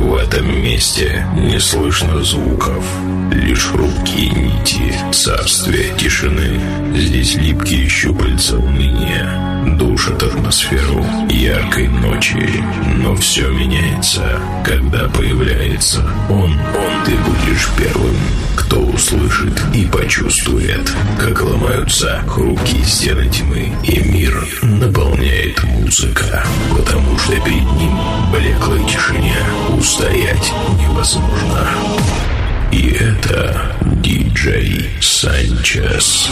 В этом месте не слышно звуков, лишь хрупкие нити царствия тишины. Здесь липкие щупальца уныния душат атмосферу яркой ночи. Но все меняется, когда появляется он. Ты будешь первым, кто услышит и почувствует, как ломаются хрупкие стены тьмы, и мир наполняет музыка, потому что перед ним блеклая тишине. Устоять невозможно. И это диджей Санчес.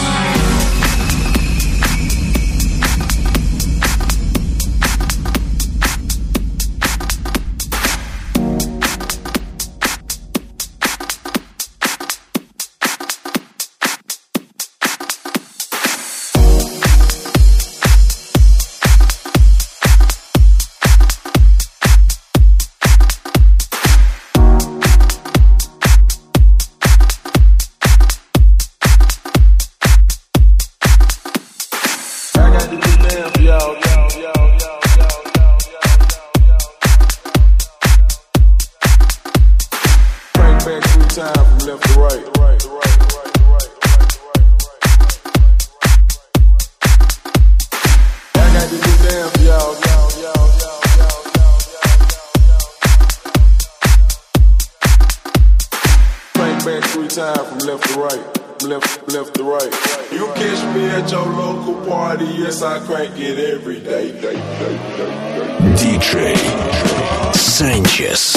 DJ Sanchez.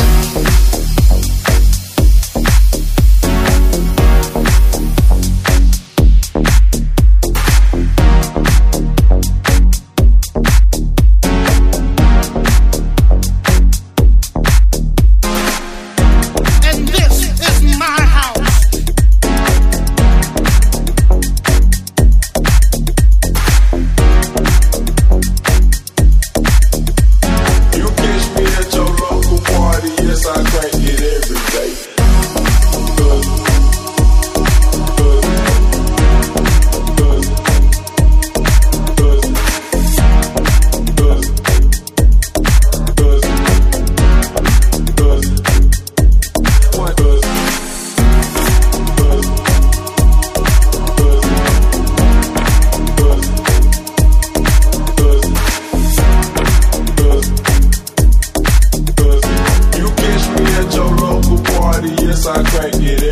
I can't get everything.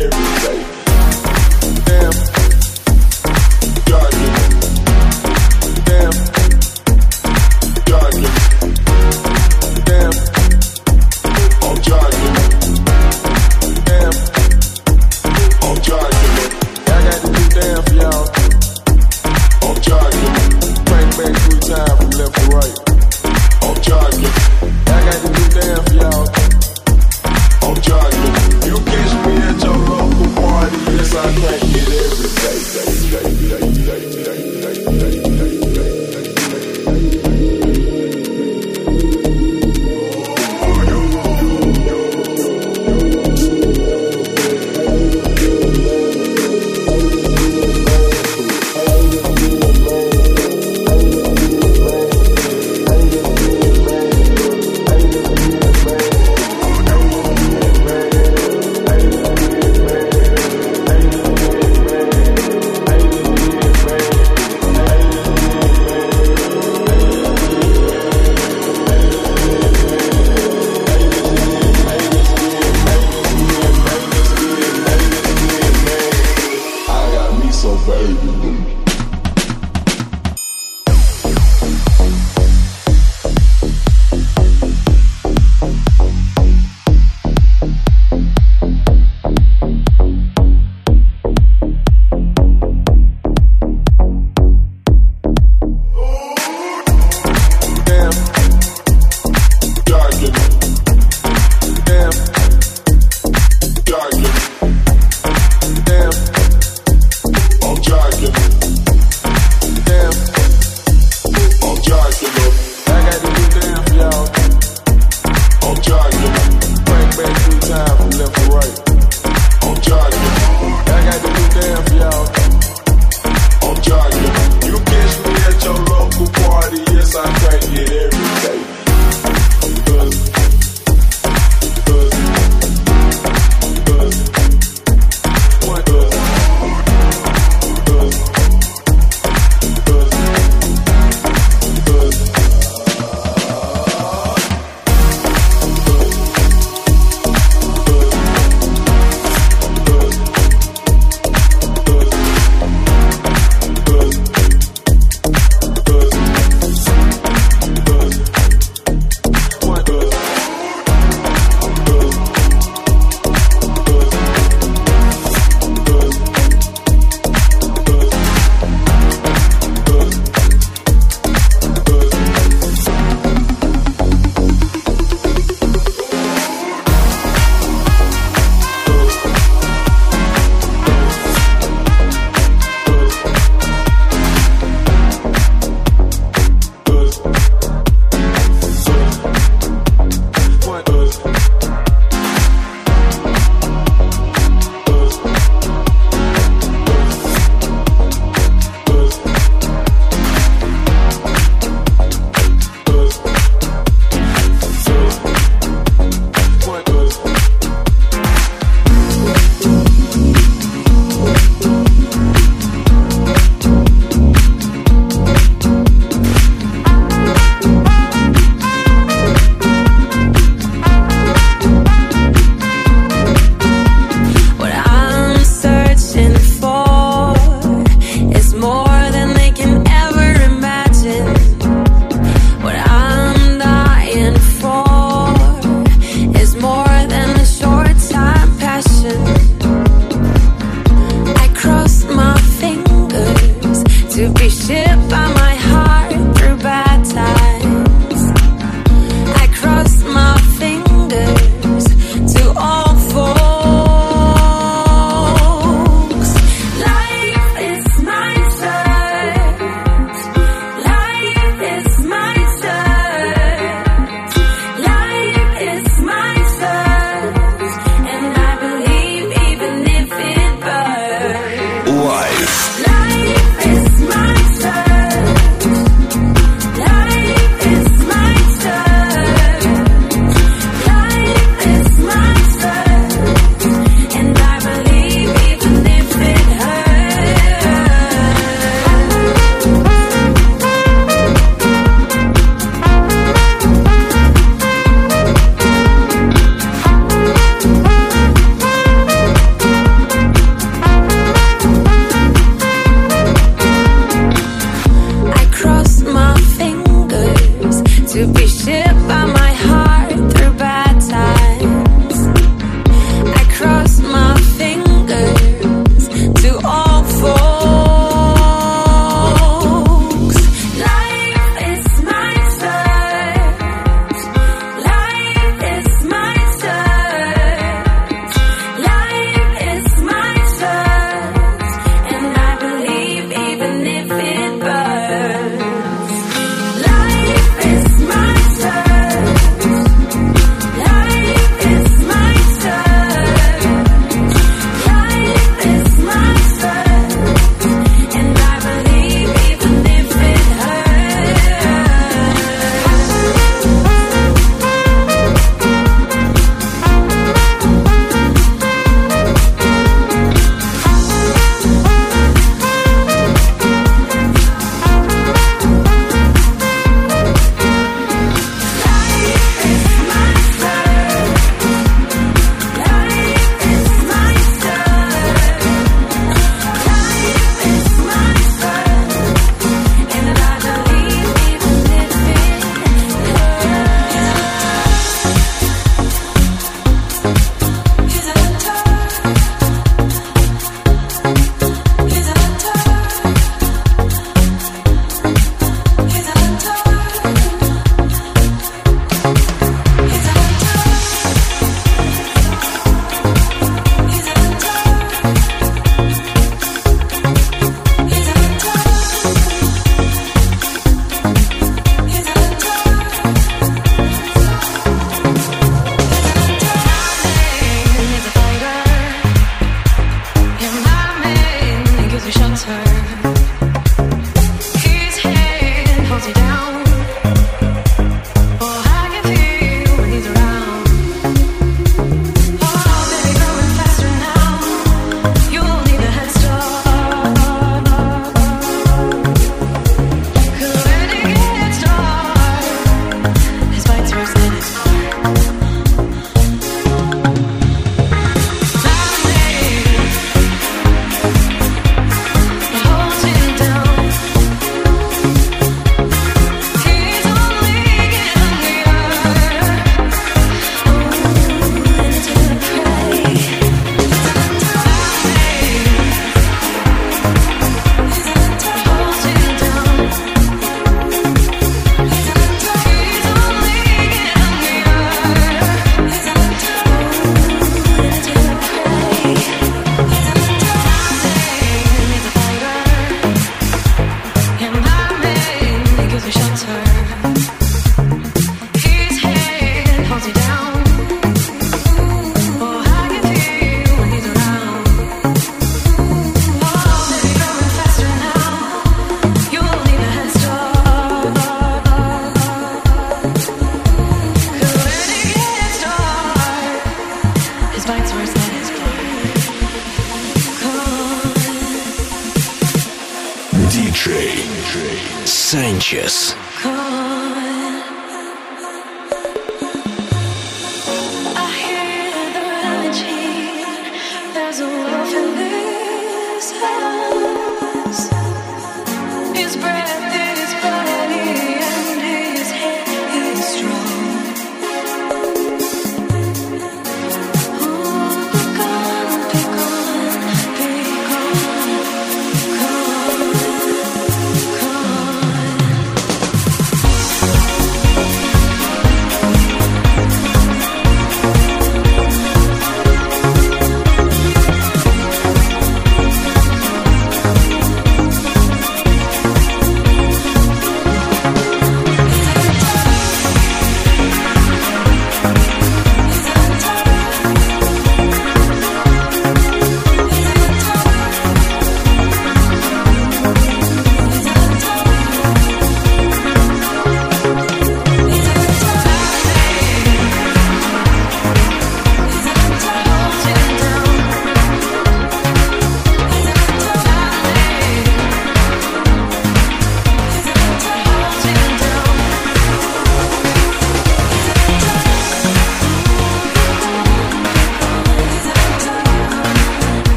Sanchez.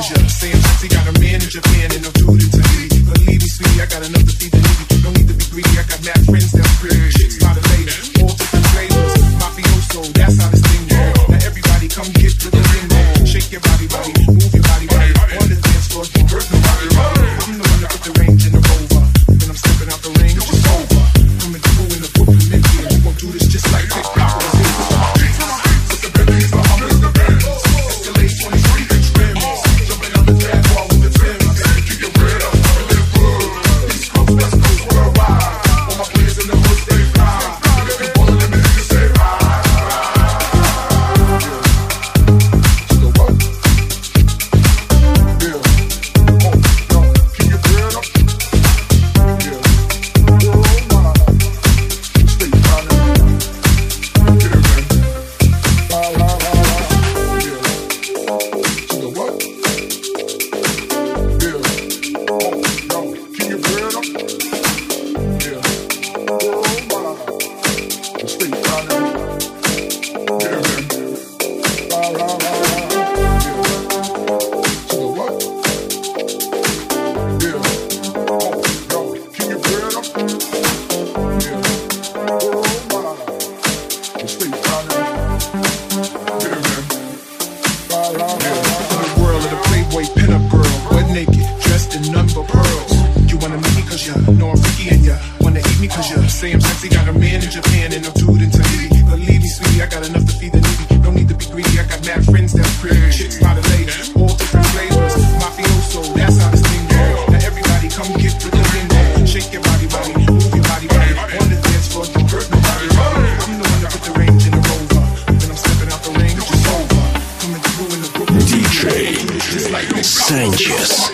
manager. Saying she got a manager plan and no duty to me. Believe me, sweetie, I got enough to feed the needy. Don't need to be greedy. I got mad friends that's pretty chicks by the lady. All different flavors, mafioso. That's how this thing goes. Now everybody come get with the ring. Shake your body, body, move your body, body. On the dance floor, you hurt nobody. I'm the one that put the range in the rover. When I'm stepping out the lane, it's over. I'm a duo in the Brooklyn Indian. You won't do this just like this. Sanchez.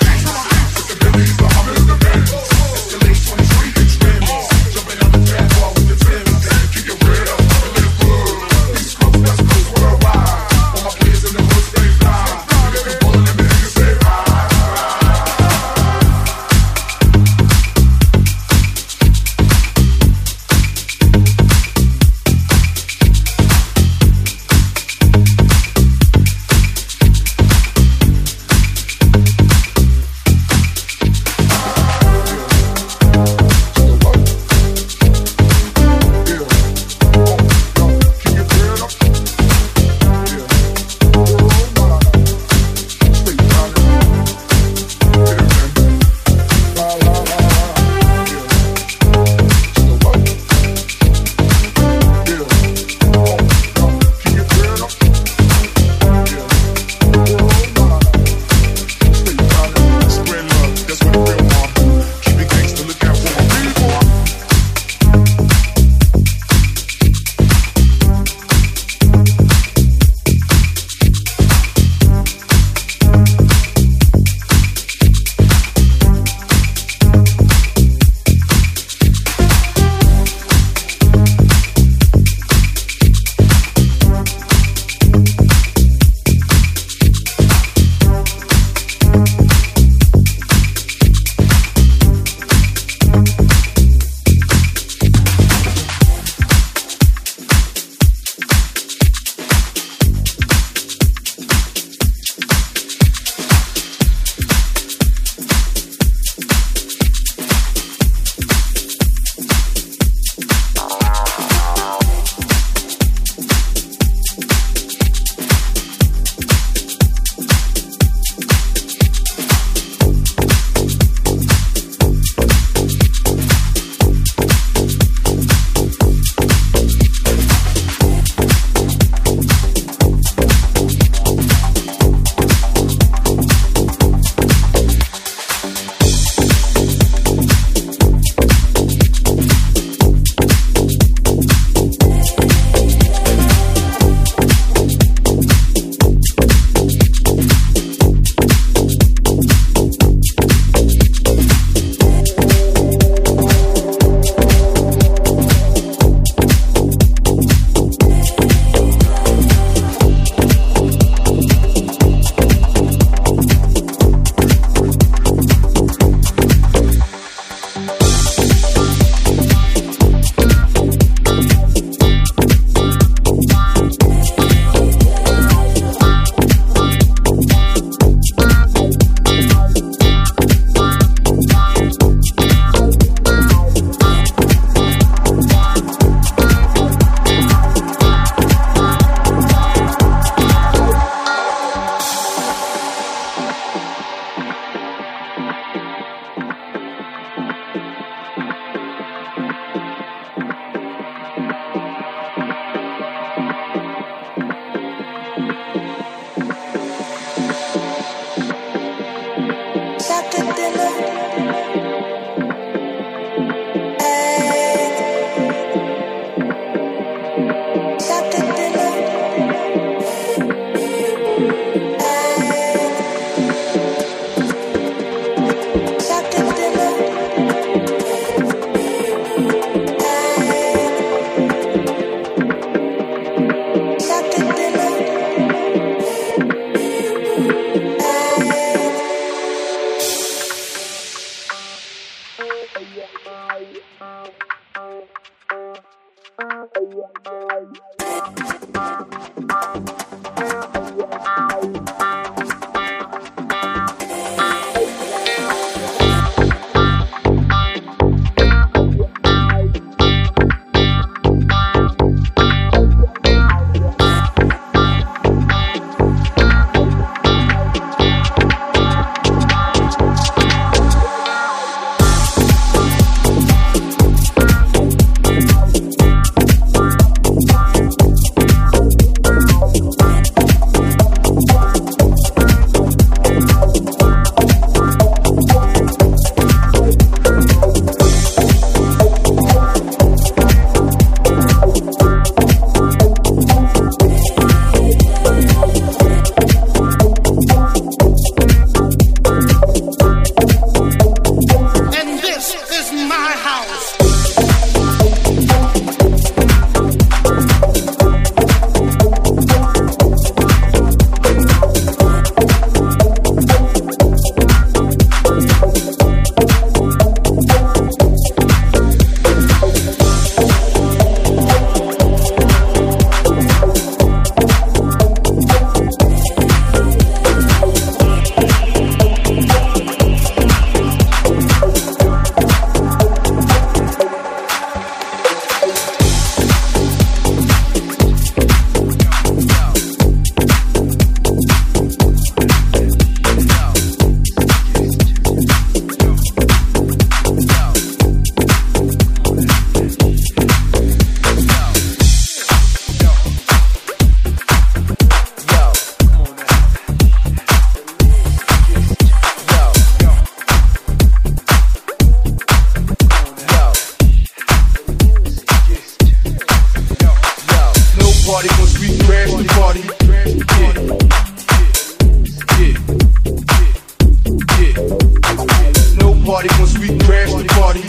party once we crash the party.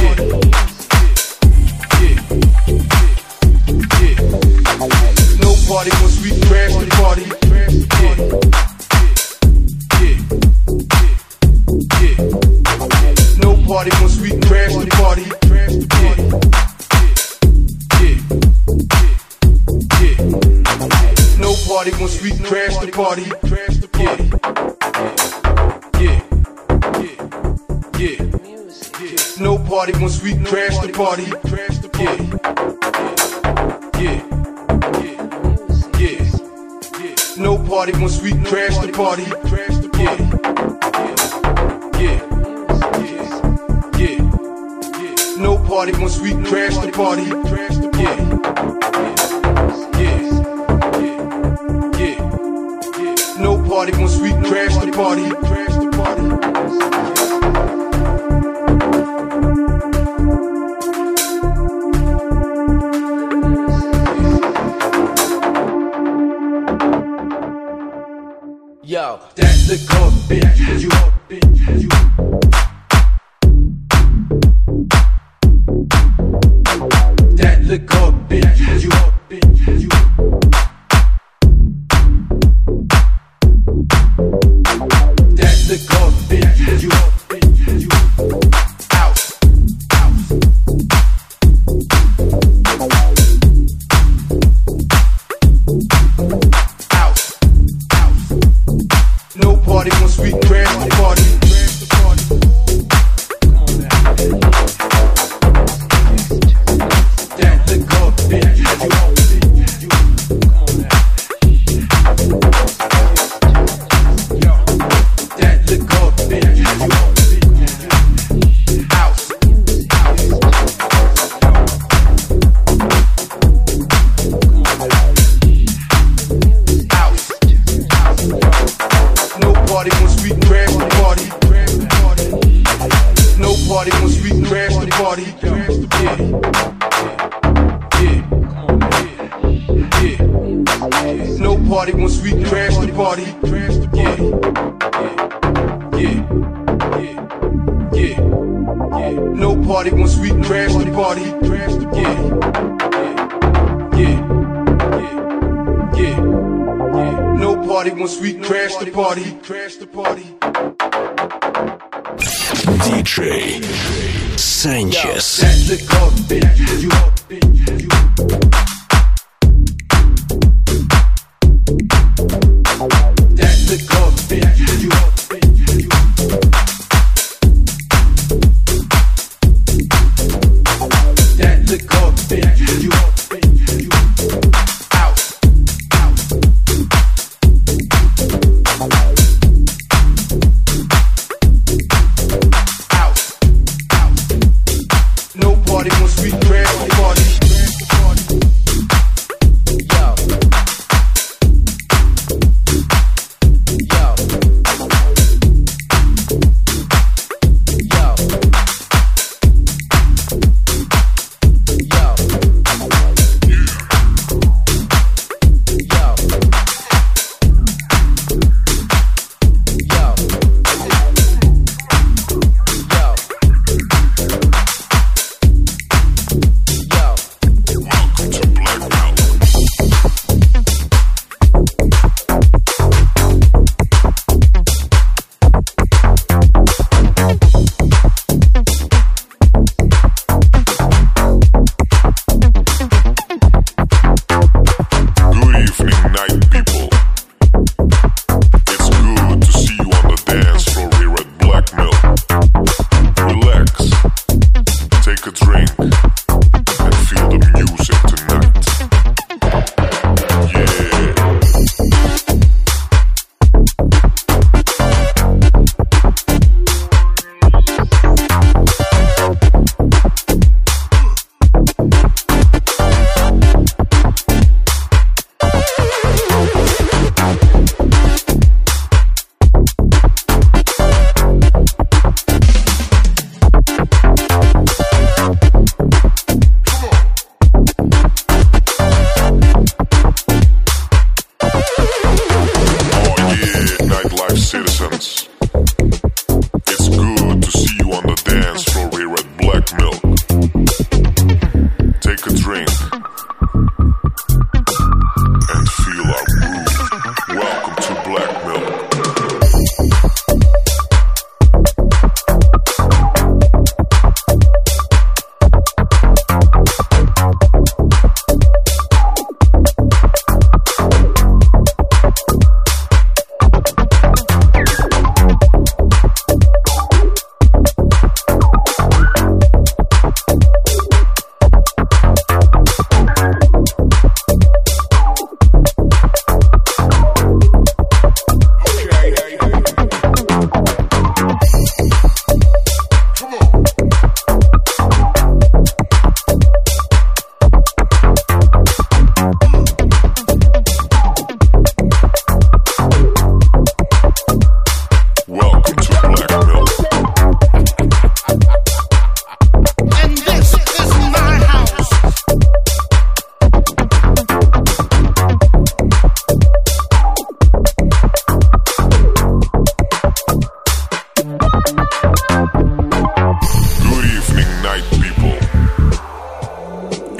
Yeah. No party once we crash the party. Yeah. No party once we crash the party. Yeah. No party once we crash the party. Yeah. No party once we crash the party. Yeah, yeah. No party once we crash the party. Yeah, yeah, yeah. No party once we crash the party. Yeah, yeah, yeah. No party once we crash the party. Yo, that's the cold bitch, you old bitch, you that the cold bitch, you old bitch, you that the cold bitch, you old bitch, you out, out, out. No party once we crash the party. That the gold bitch. That the gold bitch. House. No party once we crash the party. No party once we crash the party. Yeah, yeah. No party once we crash the party. Yeah, yeah. No party once we crash the party. Yeah, yeah. No party once we crash the party. Crash the party. DJ Sanchez. That's the gold bitch. You hot bitch. You that's the gold bitch. You hot bitch. You that's the gold bitch. You hot bitch. You out. Out. No party once we crash the party. dance floor here at Black Milk. Take a drink and feel our groove. Welcome to Black Milk.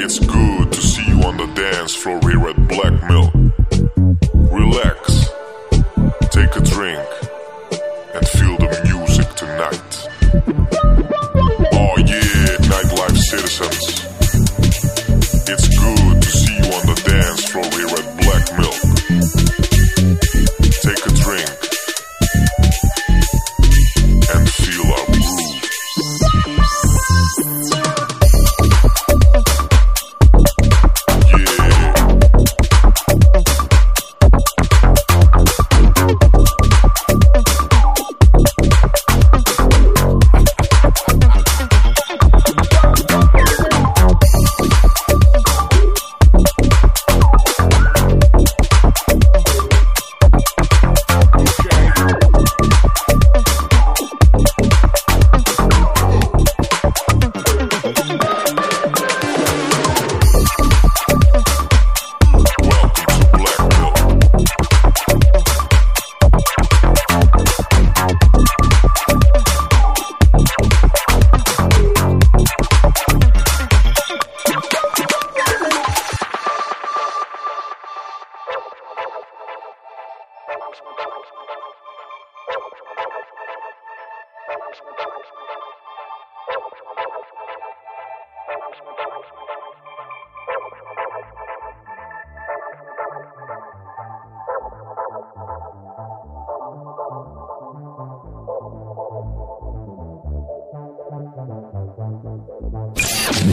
It's good to see you on the dance floor here at Black Milk. Relax, take a drink, and feel the music tonight. Oh yeah, nightlife citizens. It's good to see you on the dance floor here at Black Milk. Take a drink, and feel our groove.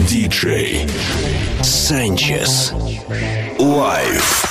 DJ Sanchez Live.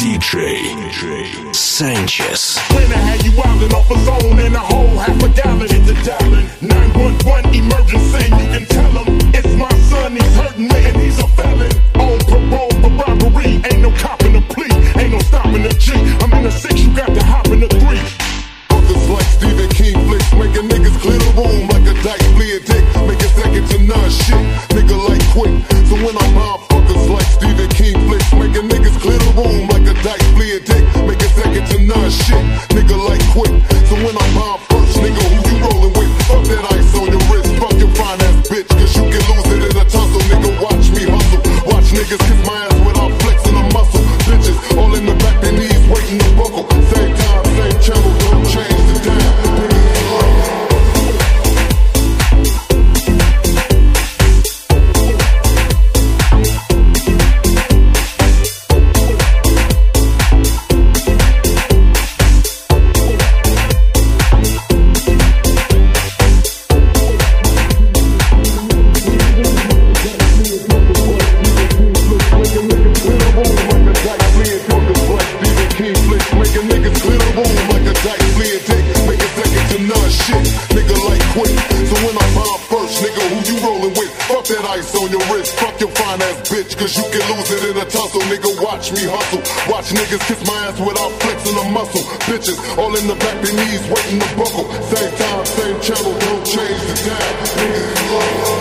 DJ Sanchez. When I had you wildin' off a zone and a whole half a gallon, hit the dialing 911 emergency. You can tell him it's my son, he's hurting me and he's a felon on parole for robbery. Ain't no cop in the plea, ain't no stopping the G. I'm in the 6, you got to hop in the 3. Others like Stephen King flicks, making niggas clear the room like a dice playing dick, make it second to none shit, nigga like quick. So when I'm out, fuckers like Stephen King flicks, making niggas clear the room like a dice playing dick, make it second to none shit, nigga like quick. So when I'm out first, nigga, who you rolling with? Fuck that ice on your wrist, fuck your fine ass bitch, cause you can lose it in a tussle, nigga. Watch me hustle, watch niggas kiss my ass without flexing a muscle. Bitches all in the back, their knees waiting to buckle. Same time, same channel, don't change the time. ice on your wrist. Fuck your fine ass bitch, cause you can lose it in a tussle. Nigga, watch me hustle. Watch niggas kiss my ass without flexing a muscle. Bitches all in the back, their knees waiting to buckle. Same time, same channel, don't change the time. Niggas love.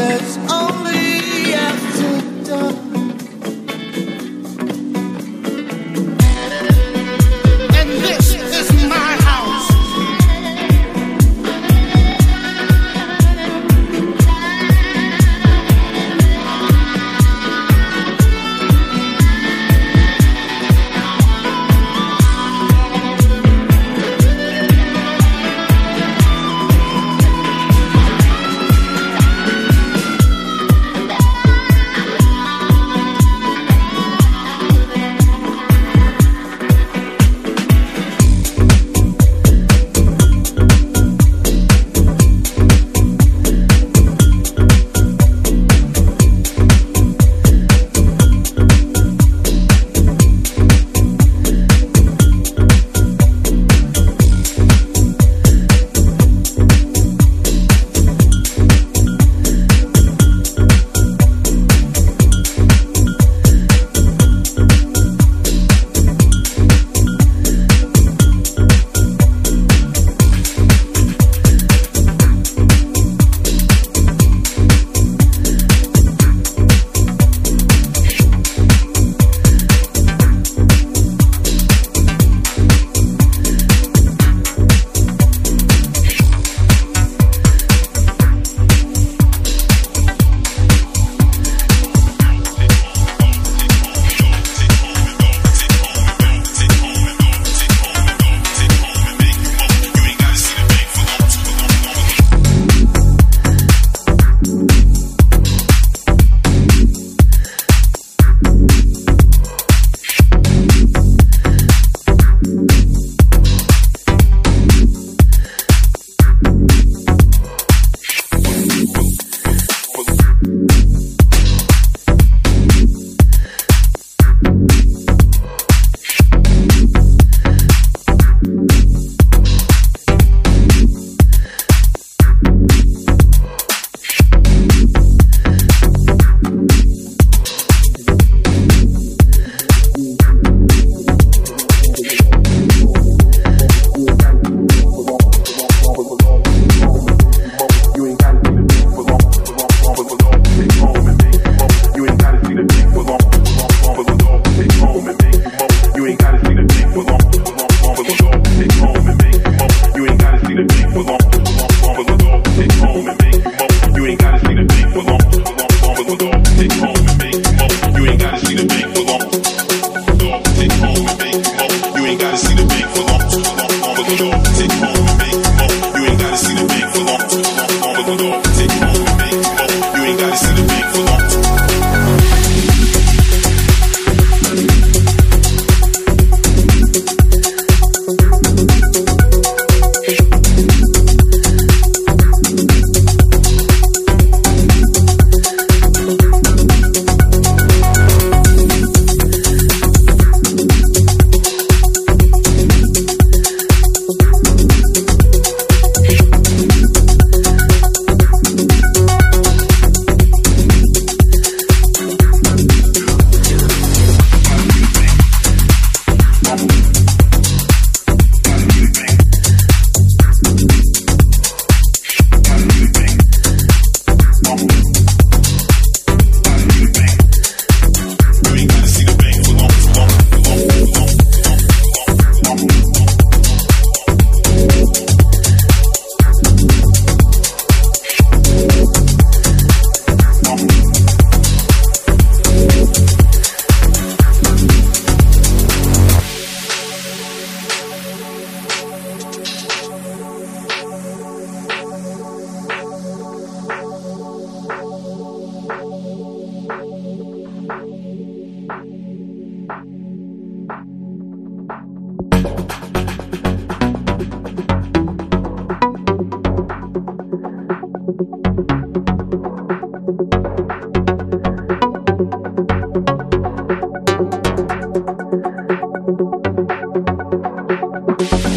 It's only after dark.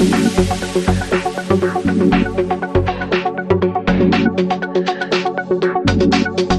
We'll be right back.